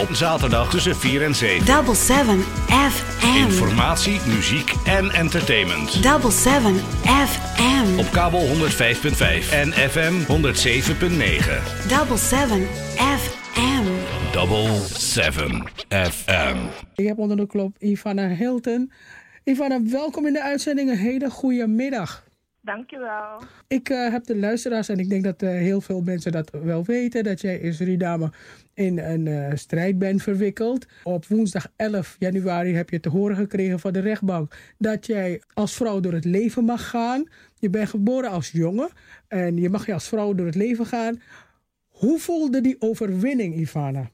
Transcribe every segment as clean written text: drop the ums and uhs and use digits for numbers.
op zaterdag tussen 4 en 7. Double 7 FM. Informatie, muziek en entertainment. Double 7 FM. Op kabel 105.5 en FM 107.9. Double 7 FM. Double 7 FM. Ik heb onder de knop Yvanna Hilton. Ivana, welkom in de uitzending. Een hele goede middag. Dankjewel. Ik heb de luisteraars en ik denk dat heel veel mensen dat wel weten. Dat jij in Suriname in een strijd bent verwikkeld. Op woensdag 11 januari heb je te horen gekregen van de rechtbank. Dat jij als vrouw door het leven mag gaan. Je bent geboren als jongen en je mag je als vrouw door het leven gaan. Hoe voelde die overwinning, Ivana?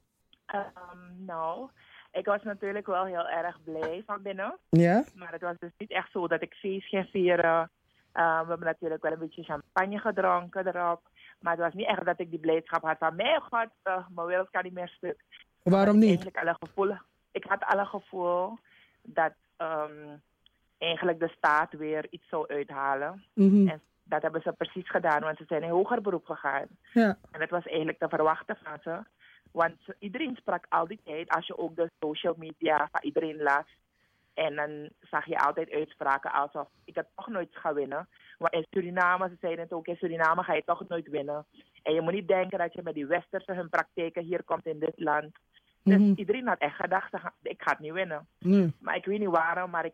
Nou... Ik was natuurlijk wel heel erg blij van binnen. Ja? Maar het was dus niet echt zo dat ik feest ging vieren. We hebben natuurlijk wel een beetje champagne gedronken erop. Maar het was niet echt dat ik die blijdschap had van... Mijn god, mijn wereld kan niet meer stuk. Waarom niet? Ik had al een gevoel dat eigenlijk de staat weer iets zou uithalen. Mm-hmm. En dat hebben ze precies gedaan, want ze zijn in hoger beroep gegaan. Ja. En dat was eigenlijk te verwachten van ze. Want iedereen sprak al die tijd, als je ook de social media van iedereen las. En dan zag je altijd uitspraken alsof ik het toch nooit ga winnen. Want in Suriname, ze zeiden het ook, in Suriname ga je toch nooit winnen. En je moet niet denken dat je met die westerse hun praktijken hier komt in dit land. Dus iedereen had echt gedacht, ik ga het niet winnen. Mm. Maar ik weet niet waarom, maar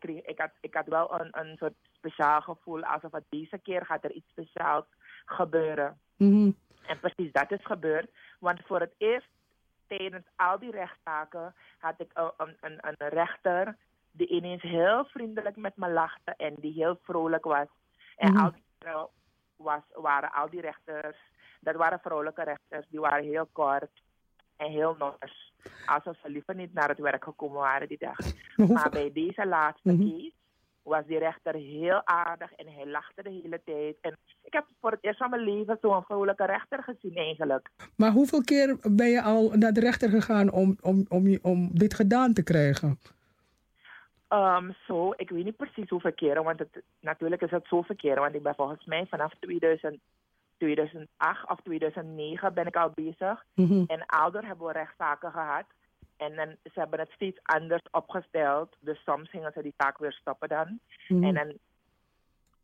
ik had wel een soort speciaal gevoel. Alsof het deze keer gaat er iets speciaals gebeuren. Mm. En precies dat is gebeurd. Want voor het eerst tijdens al die rechtszaken had ik een rechter die ineens heel vriendelijk met me lachte en die heel vrolijk was. En waren al die rechters, dat waren vrolijke rechters, die waren heel kort en heel nors. Alsof ze liever niet naar het werk gekomen waren die dag. Maar bij deze laatste keer was die rechter heel aardig en hij lachte de hele tijd. En ik heb voor het eerst van mijn leven zo'n vrolijke rechter gezien eigenlijk. Maar hoeveel keer ben je al naar de rechter gegaan om dit gedaan te krijgen? Ik weet niet precies hoeveel keren, want natuurlijk is het zoveel keren. Want ik ben volgens mij vanaf 2008 of 2009 ben ik al bezig. Mm-hmm. En ouder hebben we rechtszaken gehad. En dan, ze hebben het steeds anders opgesteld. Dus soms gingen ze die zaak weer stoppen dan. Mm. En dan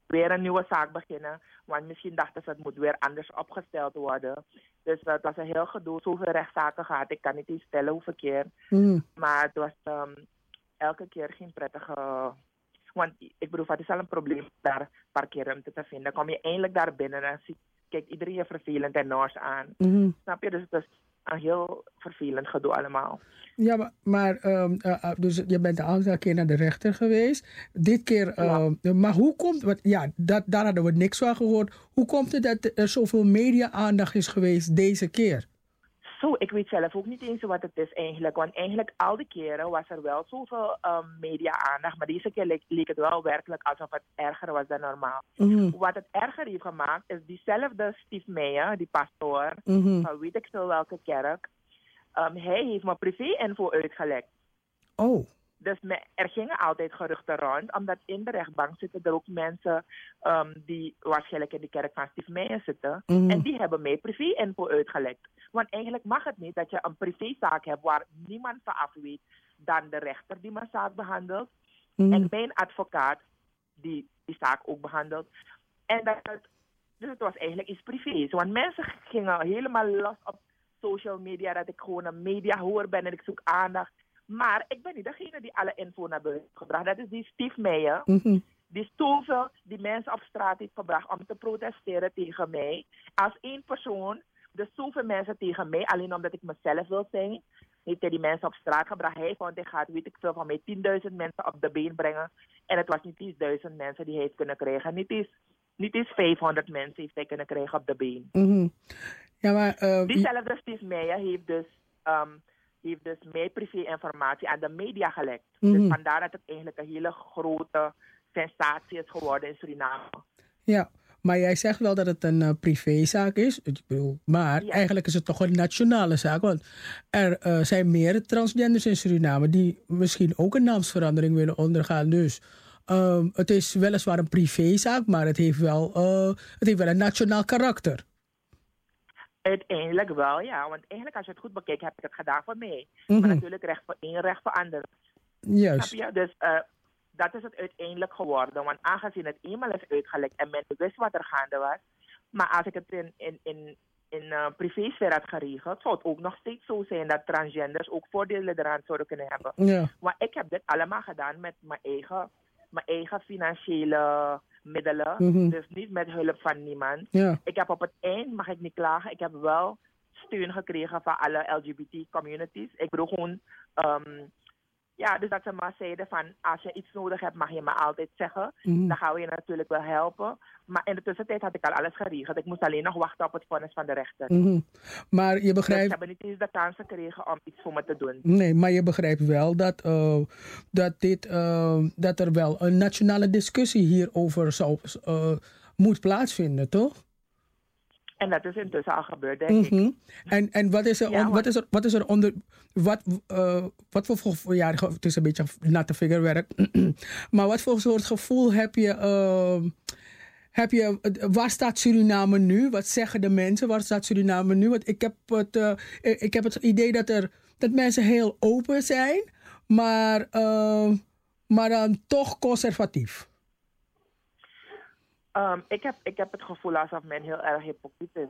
weer een nieuwe zaak beginnen. Want misschien dachten ze het moet weer anders opgesteld worden. Dus dat was een heel gedoe. Zoveel rechtszaken gehad. Ik kan niet eens tellen hoeveel keer. Mm. Maar het was elke keer geen prettige... Want ik bedoel, het is al een probleem daar parkeerruimte te vinden. Kom je eindelijk daar binnen en kijkt iedereen je vervelend en nors aan. Mm. Snap je? Dus het is... Een heel vervelend gedoe allemaal. Ja, dus je bent een aantal keer naar de rechter geweest. Dit keer, ja. Maar hoe komt... daar hadden we niks van gehoord. Hoe komt het dat er zoveel media-aandacht is geweest deze keer? Ik weet zelf ook niet eens wat het is eigenlijk. Want eigenlijk al die keren was er wel zoveel media-aandacht. Maar deze keer leek het wel werkelijk alsof het erger was dan normaal. Mm-hmm. Wat het erger heeft gemaakt is diezelfde Steve Meijer, die pastoor, van weet ik veel welke kerk. Hij heeft me privé-info uitgelekt. Oh. Dus er gingen altijd geruchten rond, omdat in de rechtbank zitten er ook mensen die waarschijnlijk in de kerk van Steve Meijer zitten. Mm-hmm. En die hebben mij privé-info uitgelekt. Want eigenlijk mag het niet dat je een privézaak hebt waar niemand van af weet dan de rechter die mijn zaak behandelt. Mm. En mijn advocaat die die zaak ook behandelt. En dus het was eigenlijk iets privés. Want mensen gingen helemaal los op social media dat ik gewoon een mediahoer ben en ik zoek aandacht. Maar ik ben niet degene die alle info naar buiten heeft gebracht. Dat is die Steve Meijer. Mm-hmm. Die zoveel die mensen op straat heeft gebracht om te protesteren tegen mij. Als één persoon... Dus zoveel mensen tegen mij, alleen omdat ik mezelf wil zijn, heeft hij die mensen op straat gebracht. Hij vond, hij gaat, weet ik veel, van mij 10.000 mensen op de been brengen. En het was niet eens 1000 mensen die hij heeft kunnen krijgen. Niet eens 500 mensen heeft hij kunnen krijgen op de been. Mm-hmm. Ja, maar, diezelfde Steve Meijer heeft dus mijn privé-informatie aan de media gelekt. Mm-hmm. Dus vandaar dat het eigenlijk een hele grote sensatie is geworden in Suriname. Ja. Maar jij zegt wel dat het een privézaak is. Ik bedoel, maar eigenlijk is het toch een nationale zaak. Want er zijn meer transgenders in Suriname die misschien ook een naamsverandering willen ondergaan. Dus het is weliswaar een privézaak, maar het heeft wel een nationaal karakter. Uiteindelijk wel, ja. Want eigenlijk als je het goed bekijkt, heb ik het gedaan voor mij. Mm-hmm. Maar natuurlijk recht voor één, recht voor ander. Juist. Ja, dus dat is het uiteindelijk geworden. Want aangezien het eenmaal is uitgelekt en men wist wat er gaande was. Maar als ik het in privésfeer had geregeld, zou het ook nog steeds zo zijn dat transgenders ook voordelen eraan zouden kunnen hebben. Ja. Maar ik heb dit allemaal gedaan met mijn eigen financiële middelen, mm-hmm. Dus niet met hulp van niemand. Ja. Ik heb op het eind, mag ik niet klagen, ik heb wel steun gekregen van alle LGBT-communities. Ik bedoel gewoon, dus dat ze maar zeiden van, als je iets nodig hebt, mag je me altijd zeggen. Mm-hmm. Dan gaan we je natuurlijk wel helpen. Maar in de tussentijd had ik al alles geregeld. Ik moest alleen nog wachten op het vonnis van de rechter. Mm-hmm. Maar je begrijpt... Dus ze hebben niet eens de kans gekregen om iets voor me te doen. Nee, maar je begrijpt wel dat er wel een nationale discussie hierover moet plaatsvinden, toch? En dat is intussen al gebeurd, denk mm-hmm. ik. En wat voor gevoel... Ja, het is een beetje natte vingerwerk. Maar wat voor soort gevoel heb je... waar staat Suriname nu? Wat zeggen de mensen? Waar staat Suriname nu? Want ik heb het idee dat mensen heel open zijn, maar dan toch conservatief. Ik heb het gevoel alsof men heel erg hypocriet is.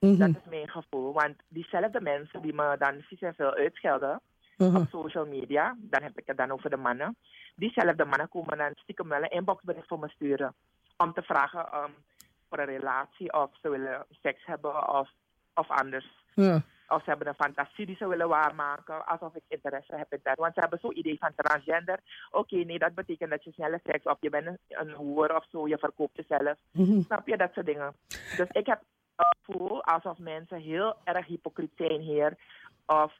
Mm-hmm. Dat is mijn gevoel. Want diezelfde mensen die me dan vies en veel uitschelden uh-huh. op social media, dan heb ik het dan over de mannen. Diezelfde mannen komen dan stiekem wel een inboxbericht voor me sturen. Om te vragen voor een relatie of ze willen seks hebben of anders. Ja. Of ze hebben een fantasie die ze willen waarmaken, alsof ik interesse heb in dat. Want ze hebben zo'n idee van transgender. Oké, nee, dat betekent dat je snelle seks of je bent een hoer of zo, je verkoopt jezelf. Mm-hmm. Snap je, dat soort dingen. Dus ik heb het gevoel alsof mensen heel erg hypocriet zijn hier. Of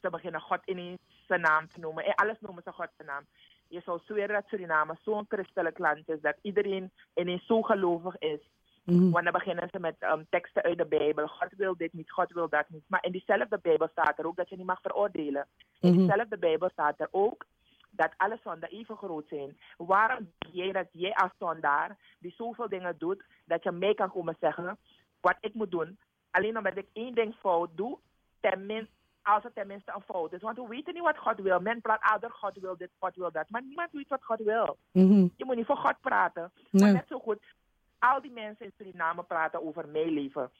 ze beginnen God in zijn naam te noemen. En alles noemen ze God zijn naam. Je zou zweren dat Suriname zo'n christelijk land is, dat iedereen ineens zo gelovig is. Mm-hmm. Want dan beginnen ze met teksten uit de Bijbel. God wil dit niet, God wil dat niet. Maar in diezelfde Bijbel staat er ook dat je niet mag veroordelen. In mm-hmm. diezelfde Bijbel staat er ook dat alle zonden even groot zijn. Waarom denk jij dat jij als zondaar, die zoveel dingen doet, dat je mij kan komen zeggen wat ik moet doen? Alleen omdat ik één ding fout doe, als het tenminste een fout is. Want we weten niet wat God wil. Men praat altijd, God wil dit, God wil dat. Maar niemand weet wat God wil. Mm-hmm. Je moet niet voor God praten. Nee. Maar net zo goed, al die mensen in Suriname praten over mijn leven.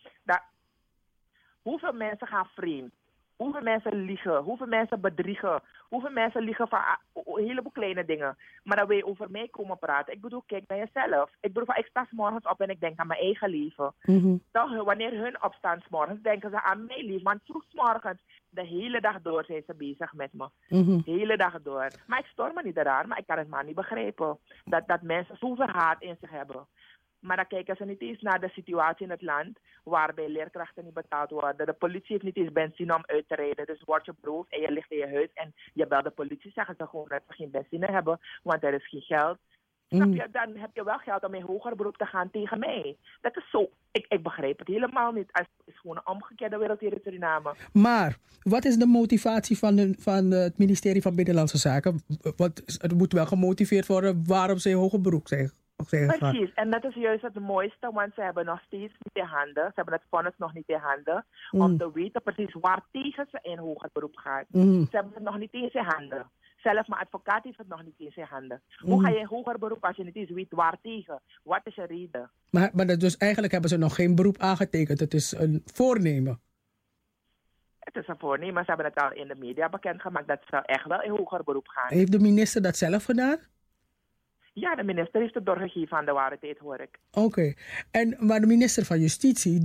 Hoeveel mensen gaan vreemd? Hoeveel mensen liegen? Hoeveel mensen bedriegen? Hoeveel mensen liegen van een heleboel kleine dingen? Maar dan wil je over mij komen praten. Ik bedoel, kijk naar jezelf. Ik bedoel, ik sta 's morgens op en ik denk aan mijn eigen leven. Mm-hmm. Toch, wanneer hun opstaan 's morgens, denken ze aan mijn leven. Want vroeg 's morgens, de hele dag door zijn ze bezig met me. Mm-hmm. De hele dag door. Maar ik stoor me niet eraan, maar ik kan het maar niet begrijpen. Dat mensen zoveel haat in zich hebben. Maar dan kijken ze niet eens naar de situatie in het land, waarbij leerkrachten niet betaald worden. De politie heeft niet eens benzine om uit te rijden. Dus word je beroofd en je ligt in je huis en je belt de politie. Zeggen ze gewoon dat ze geen benzine hebben, want er is geen geld. Mm. Snap je? Dan heb je wel geld om in hoger beroep te gaan tegen mij. Dat is zo. Ik begrijp het helemaal niet. Het is gewoon een omgekeerde wereld hier in Suriname. Maar wat is de motivatie van het ministerie van Binnenlandse Zaken? Want het moet wel gemotiveerd worden waarom ze in hoger beroep zijn. Precies, en dat is juist het mooiste, want ze hebben nog steeds niet in handen, ze hebben het vonnis nog niet in handen, om te weten precies waar tegen ze in hoger beroep gaat. Mm. Ze hebben het nog niet eens in handen. Zelf mijn advocaat heeft het nog niet eens in handen. Mm. Hoe ga je in hoger beroep als je niet eens weet waar tegen? Wat is je reden? Maar dat dus eigenlijk hebben ze nog geen beroep aangetekend, het is een voornemen. Het is een voornemen, ze hebben het al in de media bekendgemaakt dat ze echt wel in hoger beroep gaan. Heeft de minister dat zelf gedaan? Ja, de minister heeft het doorgegeven aan de waarheid, hoor ik. Oké. Maar de minister van Justitie,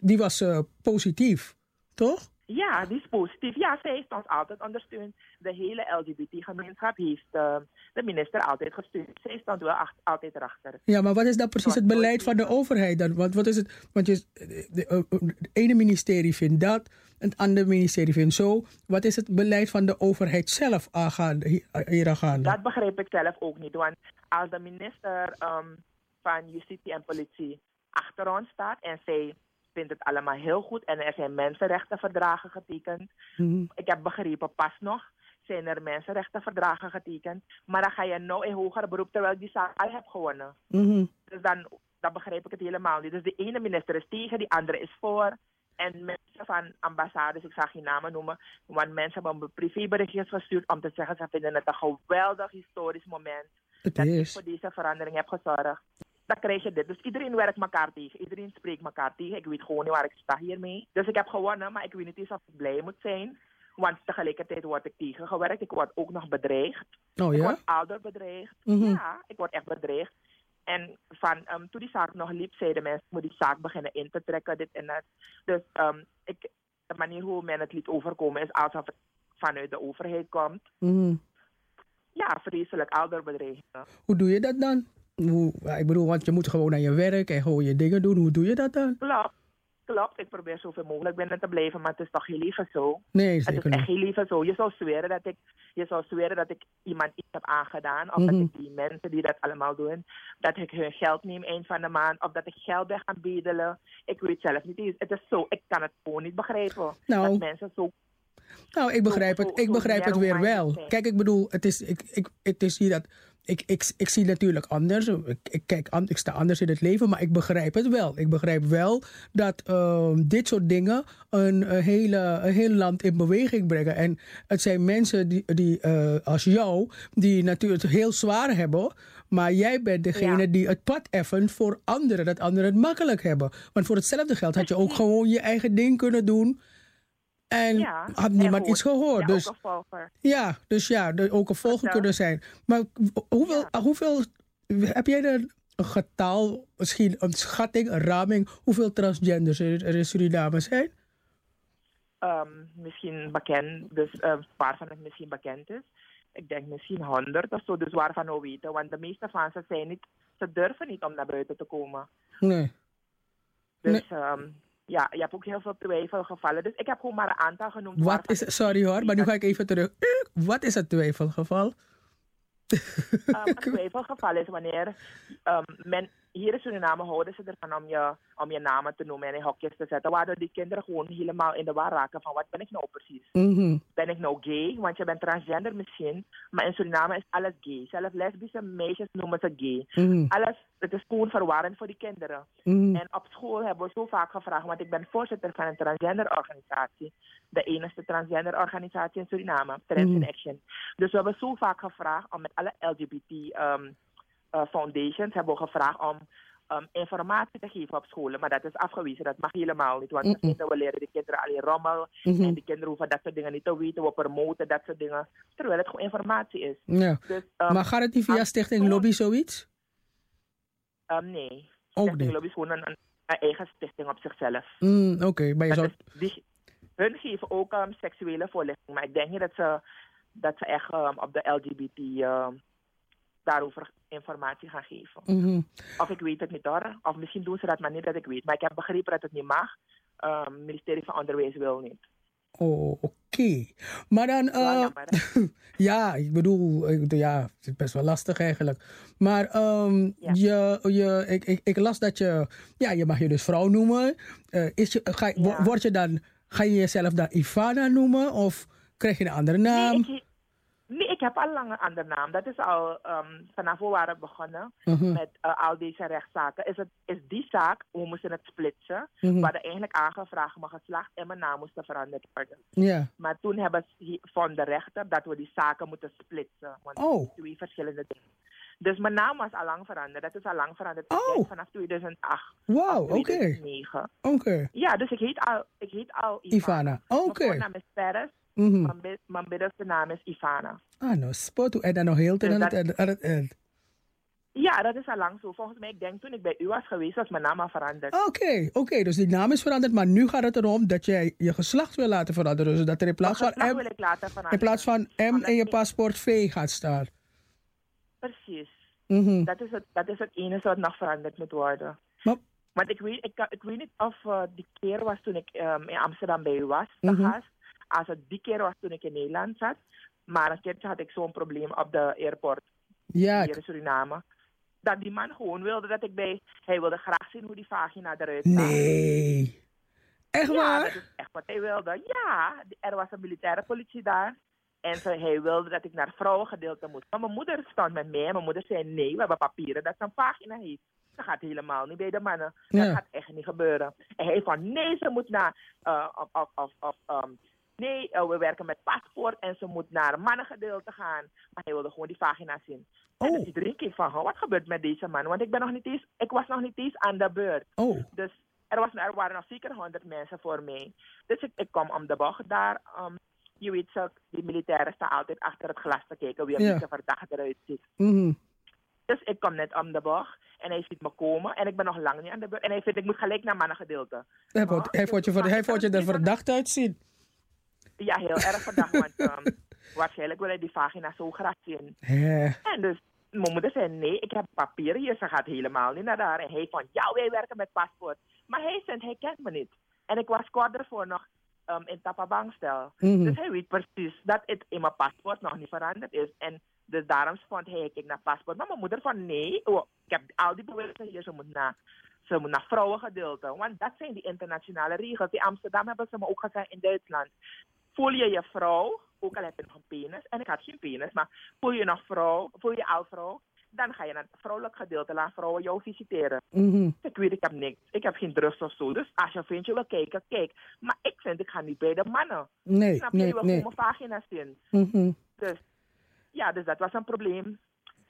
die was positief, toch? Ja, die is positief. Ja, zij heeft ons altijd ondersteund. De hele LGBT-gemeenschap heeft de minister altijd gesteund. Zij stond wel altijd erachter. Ja, maar wat is dan precies het beleid van de overheid dan? Want wat is het? Want het ene ministerie vindt dat, het andere ministerie vindt zo. Wat is het beleid van de overheid zelf hieraan gaande? Dat begrijp ik zelf ook niet. Want als de minister van Justitie en Politie achter ons staat en zij vindt het allemaal heel goed en er zijn mensenrechtenverdragen getekend. Mm-hmm. Ik heb begrepen, pas nog, zijn er mensenrechtenverdragen getekend. Maar dan ga je nou in hoger beroep terwijl ik die zaak al heb gewonnen. Mm-hmm. Dus dan, dan begrijp ik het helemaal niet. Dus de ene minister is tegen, die andere is voor. En mensen van ambassades, ik zal geen namen noemen, want mensen hebben een privéberichtjes gestuurd om te zeggen, ze vinden het een geweldig historisch moment. Dat ik voor deze verandering heb gezorgd. Dan krijg je dit. Dus iedereen werkt elkaar tegen. Iedereen spreekt elkaar tegen. Ik weet gewoon niet waar ik sta hiermee. Dus ik heb gewonnen, maar ik weet niet eens of ik blij moet zijn. Want tegelijkertijd word ik tegengewerkt. Ik word ook nog bedreigd. Oh, ja? Ik word ouder bedreigd. Mm-hmm. Ja, ik word echt bedreigd. En van, toen die zaak nog liep, zeiden mensen, moet die zaak beginnen in te trekken, dit en dat. Dus de manier hoe men het liet overkomen is alsof het vanuit de overheid komt. Mm. Ja, vreselijk, ouderbedreiging. Hoe doe je dat dan? Ik bedoel, want je moet gewoon naar je werk en gewoon je dingen doen. Hoe doe je dat dan? Klopt. Ik probeer zoveel mogelijk binnen te blijven, maar het is toch heel even zo? Nee, zeker niet. Het is echt heel even zo. Je zou zweren dat ik iemand iets heb aangedaan. Of dat ik die mensen die dat allemaal doen, dat ik hun geld neem eind van de maand. Of dat ik geld ben gaan bedelen. Ik weet zelf niet eens. Het is zo, ik kan het gewoon niet begrijpen. Nou. Dat mensen zo... Nou, ik begrijp het weer wel. Zijn. Kijk, ik bedoel, het is hier dat... Ik zie natuurlijk anders. Ik sta anders in het leven, maar ik begrijp het wel. Ik begrijp wel dat dit soort dingen een heel land in beweging brengen. En het zijn mensen die als jou, die natuurlijk het heel zwaar hebben. Maar jij bent degene die het pad effent voor anderen. Dat anderen het makkelijk hebben. Want voor hetzelfde geld had je ook gewoon je eigen ding kunnen doen. En had niemand iets gehoord. Ja, dus, ook een volger kunnen zijn. Maar hoeveel heb jij er een getal, misschien een schatting, een raming, hoeveel transgenders er in Suriname zijn? Misschien bekend, dus waarvan het misschien bekend is. Ik denk misschien 100 of zo, dus waarvan we weten. Want de meeste van ze zijn niet, ze durven niet om naar buiten te komen. Nee. Dus... Nee. Ja, je hebt ook heel veel twijfelgevallen. Dus ik heb gewoon maar een aantal genoemd. Wat is, sorry hoor, maar nu ga ik even terug. Wat is het twijfelgeval? Een twijfelgeval is wanneer... hier in Suriname houden ze ervan om je namen te noemen en in hokjes te zetten. Waardoor die kinderen gewoon helemaal in de war raken van wat ben ik nou precies? Mm-hmm. Ben ik nou gay? Want je bent transgender misschien. Maar in Suriname is alles gay. Zelfs lesbische meisjes noemen ze gay. Mm-hmm. Alles, het is gewoon verwarrend voor die kinderen. Mm-hmm. En op school hebben we zo vaak gevraagd, want ik ben voorzitter van een transgenderorganisatie. De enige transgenderorganisatie in Suriname, Trans in Action. Dus we hebben zo vaak gevraagd om met alle LGBT... foundations hebben we gevraagd om informatie te geven op scholen, maar dat is afgewezen. Dat mag helemaal niet, want we leren de kinderen alleen rommel en de kinderen hoeven dat soort dingen niet te weten. We promoten dat soort dingen, terwijl het gewoon informatie is. Ja. Dus, maar gaat het niet via Stichting Lobby zoiets? Nee. Stichting Lobby is gewoon een eigen stichting op zichzelf. Oké, maar je zou... Hun geven ook seksuele voorlichting, maar ik denk niet dat ze echt op de LGBT... daarover informatie gaan geven. Mm-hmm. Of ik weet het niet hoor. Of misschien doen ze dat maar niet dat ik weet. Maar ik heb begrepen dat het niet mag. Het ministerie van Onderwijs wil niet. Oh, oké. Maar dan... ja, ik bedoel... Ja, het is best wel lastig eigenlijk. Maar ik las dat je... Ja, je mag je dus vrouw noemen. Ga je jezelf dan Ivana noemen? Of krijg je een andere naam? Nee, ik heb al lang een andere naam. Dat is al vanaf we waren begonnen met al deze rechtszaken. Is die zaak, we moesten het splitsen. We hadden eigenlijk aangevraagd mijn geslacht en mijn naam moesten veranderd worden. Yeah. Maar toen vond de rechter dat we die zaken moeten splitsen. Want het zijn twee verschillende dingen. Dus mijn naam was al lang veranderd. Dat is al lang veranderd. Vanaf 2008. Wow, oké. Okay. Ja, dus ik heet al Ivana. Oké. Mijn naam is Peres. Mijn middelste naam is Ivana. Ah, nou, spot. En dan nog heel ten aan het eind. Ja, dat is al lang zo. Volgens mij, ik denk toen ik bij u was geweest, was mijn naam al veranderd. Oké, dus die naam is veranderd, maar nu gaat het erom dat jij je geslacht wil laten veranderen. Dus dat er in plaats van M, in je paspoort V gaat staan. Precies. Dat is het enige wat nog veranderd moet worden. Maar ik weet niet of die keer was toen ik in Amsterdam bij u was, de gast. Als het die keer was toen ik in Nederland zat. Maar een keertje had ik zo'n probleem op de airport. Ja. Hier in Suriname. Dat die man gewoon wilde dat ik bij... Hij wilde graag zien hoe die vagina eruit zag. Nee. Echt waar? Ja, dat is echt wat hij wilde. Ja, er was een militaire politie daar. En hij wilde dat ik naar vrouwengedeelte moest. Maar mijn moeder stond met mij. En mijn moeder zei nee, we hebben papieren dat zijn vagina heeft. Dat gaat helemaal niet bij de mannen. Ja. Dat gaat echt niet gebeuren. En hij van nee, ze moet naar... we werken met paspoort en ze moet naar een mannengedeelte gaan. Maar hij wilde gewoon die vagina zien. Oh. En dan zit Ricky van, wat gebeurt met deze man? Want ik was nog niet eens aan de beurt. Oh. Dus er waren nog zeker 100 mensen voor mij. Dus ik kom om de bocht daar. Je weet zo, die militairen staan altijd achter het glas te kijken wie een beetje verdacht eruit ziet. Mm-hmm. Dus ik kom net om de bocht en hij ziet me komen en ik ben nog lang niet aan de beurt. En hij vindt, ik moet gelijk naar mannengedeelte. Hij vond je er verdacht uitzien. Ja, heel erg verdacht, want waarschijnlijk wil hij die vagina zo graag zien. En dus mijn moeder zei, nee, ik heb papieren hier, ze gaat helemaal niet naar daar. En hij van, ja, wij werken met paspoort. Maar hij kent me niet. En ik was kort ervoor nog in Tapabangstel. Mm-hmm. Dus hij weet precies dat het in mijn paspoort nog niet veranderd is. En dus daarom vond hij, ik kijk naar paspoort. Maar mijn moeder van, nee, ik heb al die bewijzen hier, ze moet naar vrouwengedeelte. Want dat zijn die internationale regels. In Amsterdam hebben ze me ook gezegd, in Duitsland. Voel je je vrouw, ook al heb je nog een penis, en ik had geen penis, maar voel je al vrouw, dan ga je naar het vrouwelijk gedeelte, laat vrouwen jou visiteren. Mm-hmm. Ik weet, ik heb niks. Ik heb geen drugs of zo. Dus als je vindt, je wil kijken, kijk. Maar ik vind, ik ga niet bij de mannen. Nee, snap je? Nee, je wil gewoon mijn vagina zien. Mm-hmm. Dus, ja, dus dat was een probleem.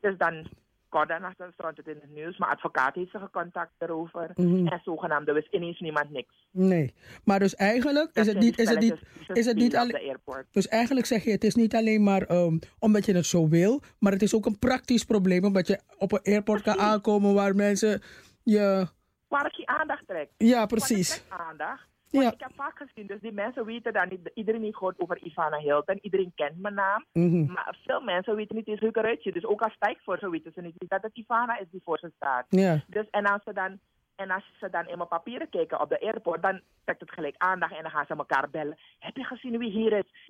Dus dan, kort daarna stond het in het nieuws, maar advocaat heeft ze gecontact erover. Mm-hmm. En zogenaamd, er wist ineens niemand niks. Nee, maar dus eigenlijk Dus eigenlijk zeg je, het is niet alleen maar omdat je het zo wil, maar het is ook een praktisch probleem, omdat je op een airport kan aankomen waar mensen je... Waar ik je aandacht trek. Ja, precies. Aandacht. Maar ik heb vaak gezien, dus die mensen weten dat niet. Iedereen heeft gehoord over Yvanna Hilton. Iedereen kent mijn naam. Mm-hmm. Maar veel mensen weten niet eens hoe ik eruit zie. Dus ook als stijg voor ze weten ze niet dat het Yvanna is die voor ze staat. Yeah. Dus, en als ze dan in mijn papieren kijken op de airport, dan trekt het gelijk aandacht en dan gaan ze elkaar bellen. Heb je gezien wie hier is?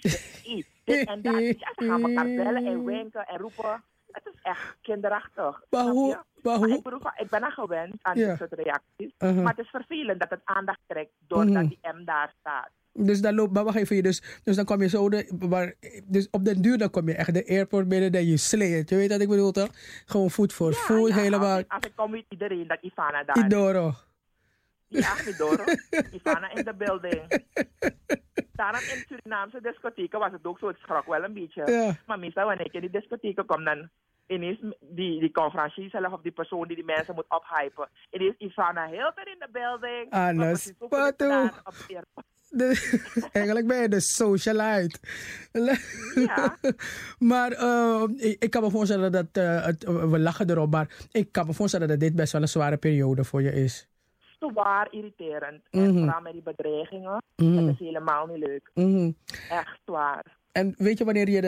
Dit en dat. Ja, ze gaan elkaar bellen en wenken en roepen. Het is echt kinderachtig. Ik ben er gewend aan dit soort reacties. Uh-huh. Maar het is vervelend dat het aandacht trekt doordat die M daar staat. Dus dan dan kom je zo. Dus op den duur dan kom je echt de airport binnen en je sleet. Je weet wat ik bedoel, toch? Gewoon voet voor voet helemaal. Als ik kom met iedereen dat Yvanna daar is. Idoro. Ja, Idoro. Yvanna in de building. Daarom in Surinaamse discotheken was het ook zo. Het schrok wel een beetje. Ja. Maar meestal wanneer ik in die discotheken kom, dan ineens die conferentie zelf of die persoon die mensen moet ophypen. Ineens Yvanna Hilton in de building. Alles. Eigenlijk ben je de socialite. Ja. Maar ik kan me voorstellen dat... we lachen erop, maar ik kan me voorstellen dat dit best wel een zware periode voor je is. Zwaar irriterend. En vooral met die bedreigingen. Dat is helemaal niet leuk. Mm-hmm. Echt zwaar. En weet je wanneer je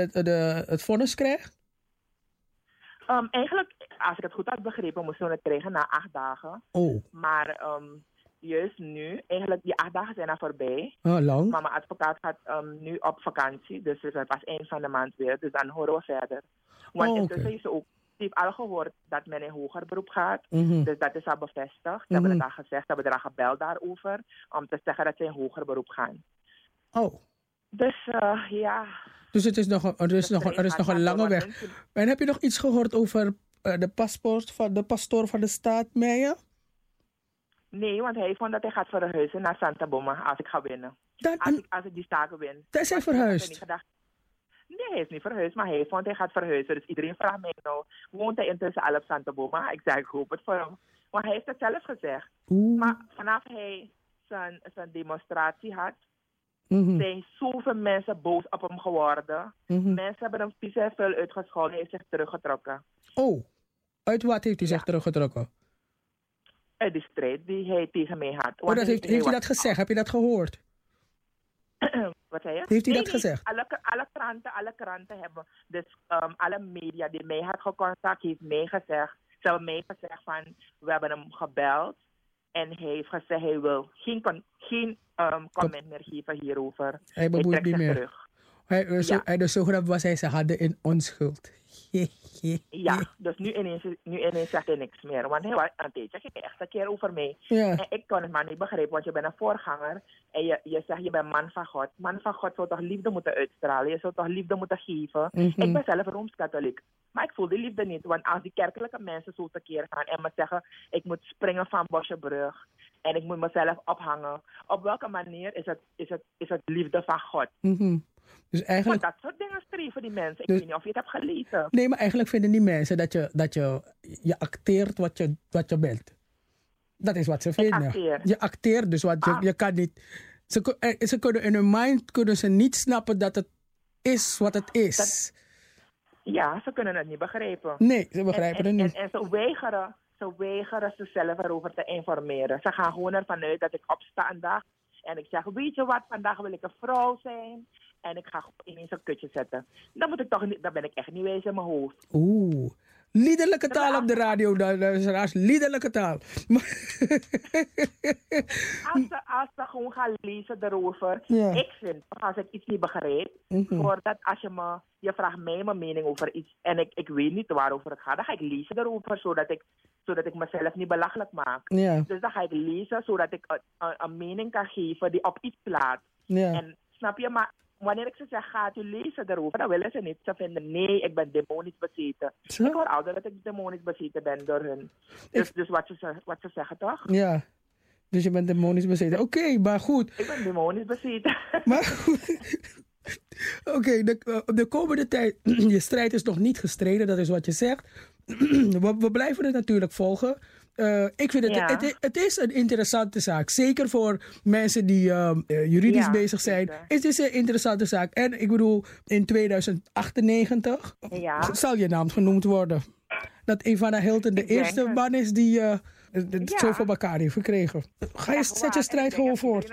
het vonnis krijgt? Eigenlijk, als ik het goed had begrepen, moesten we het krijgen na 8 dagen. Oh. Maar... juist nu, eigenlijk die 8 dagen zijn al voorbij. Oh, lang. Maar mijn advocaat gaat nu op vakantie, dus het was eind van de maand weer. Dus dan horen we verder. Want intussen is ook, ze heeft al gehoord dat men in hoger beroep gaat. Mm-hmm. Dus dat is al bevestigd. Mm-hmm. Ze hebben het al gezegd, ze hebben er al gebeld daarover. Om te zeggen dat ze in hoger beroep gaan. Oh. Dus ja. Dus het is nog een lange weg. En heb je nog iets gehoord over de pastoor van de staat, Meijer? Nee, want hij vond dat hij gaat verhuizen naar Santa Boma als ik ga winnen. Als ik die staken win. Dat is hij verhuisd? Nee, hij is niet verhuisd, maar hij vond hij gaat verhuizen. Dus iedereen vraagt mij nou, woont hij intussen al op Santa Boma? Ik zeg, ik hoop het voor hem. Maar hij heeft het zelf gezegd. Oeh. Maar vanaf hij zijn demonstratie had, zijn zoveel mensen boos op hem geworden. Mm-hmm. Mensen hebben hem precies veel uitgescholden. Hij heeft zich teruggetrokken. Oh, uit wat heeft hij zich teruggetrokken? Uit de strijd die hij tegen mij had. Oh, dat heeft hij dat gezegd? Heb je dat gehoord? Wat zei je? Heeft hij dat gezegd? Alle kranten hebben. Dus alle media die mij had gecontact, heeft mij gezegd. Ze hebben mij gezegd van, we hebben hem gebeld. En hij heeft gezegd, hij wil geen comment meer geven hierover. Hij bemoeit niet meer. Terug. En dus zo groot was hij, ze hadden in onschuld. Ja, dus nu ineens zegt hij niks meer. Want hij was een tijdje ging echt een keer over mij. Ja. En ik kon het maar niet begrijpen, want je bent een voorganger. En je zegt, je bent man van God. Man van God zou toch liefde moeten uitstralen? Je zou toch liefde moeten geven? Mm-hmm. Ik ben zelf Rooms-Katholiek. Maar ik voel die liefde niet. Want als die kerkelijke mensen zo tekeer gaan en me zeggen, ik moet springen van Boschebrug. En ik moet mezelf ophangen. Op welke manier is het liefde van God? Mm-hmm. Dus eigenlijk, maar dat soort dingen streven die mensen. Ik weet niet of je het hebt gelezen. Nee, maar eigenlijk vinden die mensen dat je acteert wat je bent. Dat is wat ze vinden. Je acteert dus wat je kan niet. Ze kunnen in hun mind niet snappen dat het is wat het is. Ze kunnen het niet begrijpen. Nee, ze begrijpen het niet. En ze weigeren zichzelf erover te informeren. Ze gaan gewoon ervan uit dat ik opsta een dag en ik zeg, weet je wat, vandaag wil ik een vrouw zijn. En ik ga ineens een kutje zetten. Dan ben ik echt niet wezen in mijn hoofd. Oeh, liederlijke taal op de radio, luisteraars. Liederlijke taal. Als ze gewoon gaan lezen erover. Ja. Ik vind, als ik iets niet begrijp, voordat als je vraagt mij mijn mening over iets en ik weet niet waarover het gaat, dan ga ik lezen erover, zodat ik mezelf niet belachelijk maak. Ja. Dus dan ga ik lezen, zodat ik een mening kan geven die op iets plaatst. Ja. En snap je, maar wanneer ik ze zeg, gaat u lezen erover, dan willen ze niet. Ze vinden, nee, ik ben demonisch bezeten. Zo? Ik hoor altijd dat ik demonisch bezeten ben door hun. Dus wat ze zeggen, toch? Ja, dus je bent demonisch bezeten. Oké, maar goed. Ik ben demonisch bezeten. Maar goed. Oké, de komende tijd, je strijd is nog niet gestreden, dat is wat je zegt. We blijven het natuurlijk volgen. Ik vind het is een interessante zaak. Zeker voor mensen die juridisch bezig zijn. Het is een interessante zaak. En ik bedoel, in 2098 zal je naam genoemd worden. Dat Yvanna Hilton de eerste man is die zoveel elkaar heeft gekregen. Zet je strijd gewoon voort.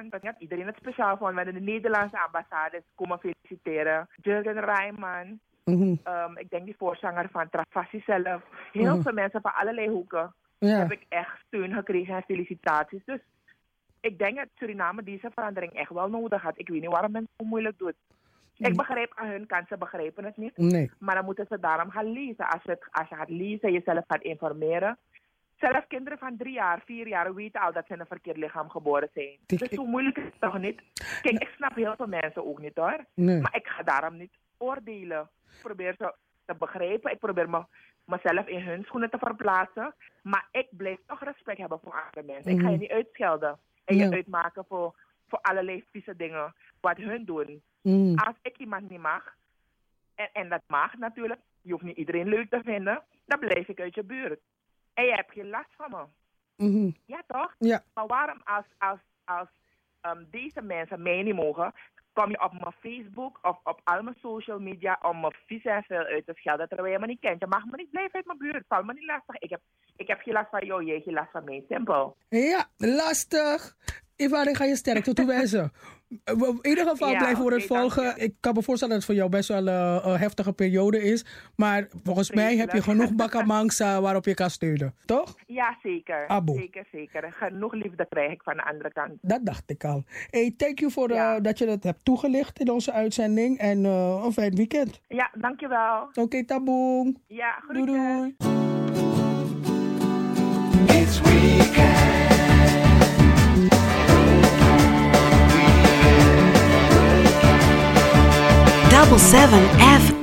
Ik heb iedereen het speciaal vond. We hebben de Nederlandse ambassades komen feliciteren. Jurgen Rijman. Mm-hmm. Ik denk die voorzanger van Trafassi zelf. Heel veel mensen van allerlei hoeken heb ik echt steun gekregen en felicitaties. Dus ik denk dat Suriname deze verandering echt wel nodig had. Ik weet niet waarom mensen het zo moeilijk doet. Ik begrijp aan hun kant, ze begrijpen het niet. Nee. Maar dan moeten ze daarom gaan lezen. Als je gaat lezen, jezelf gaat informeren. Zelfs kinderen van 3 jaar, 4 jaar weten al dat ze in een verkeerd lichaam geboren zijn. Dus zo moeilijk is het toch niet? Kijk, ik snap heel veel mensen ook niet hoor. Nee. Maar ik ga daarom niet oordelen. Ik probeer ze te begrijpen. Ik probeer mezelf in hun schoenen te verplaatsen. Maar ik blijf toch respect hebben voor andere mensen. Ik ga je niet uitschelden. En je uitmaken voor allerlei vieze dingen. Wat hun doen. Als ik iemand niet mag. En dat mag natuurlijk. Je hoeft niet iedereen leuk te vinden. Dan blijf ik uit je buurt. En je hebt geen last van me. Mm-hmm. Ja toch? Ja. Maar waarom als deze mensen mij niet mogen, kom je op mijn Facebook of op al mijn social media om me vies en veel uit te schelden terwijl je me niet kent. Je mag me niet blijven uit mijn buurt. Val me niet lastig. Ik heb geen last van jou, jij hebt geen last van mij. Simpel. Ja, lastig. Yvanna, ik ga je sterk toewijzen. In ieder geval blijven we het volgen. Ik kan me voorstellen dat het voor jou best wel een heftige periode is. Maar volgens mij heb je genoeg bakamangsa waarop je kan steunen, toch? Ja, zeker. Abo. Zeker. Genoeg liefde krijg ik van de andere kant. Dat dacht ik al. Hey, thank you voor dat je dat hebt toegelicht in onze uitzending. En een fijn weekend. Ja, dankjewel. Oké, taboe. Ja, groeten. Doei. It's weekend. Double 7 FM.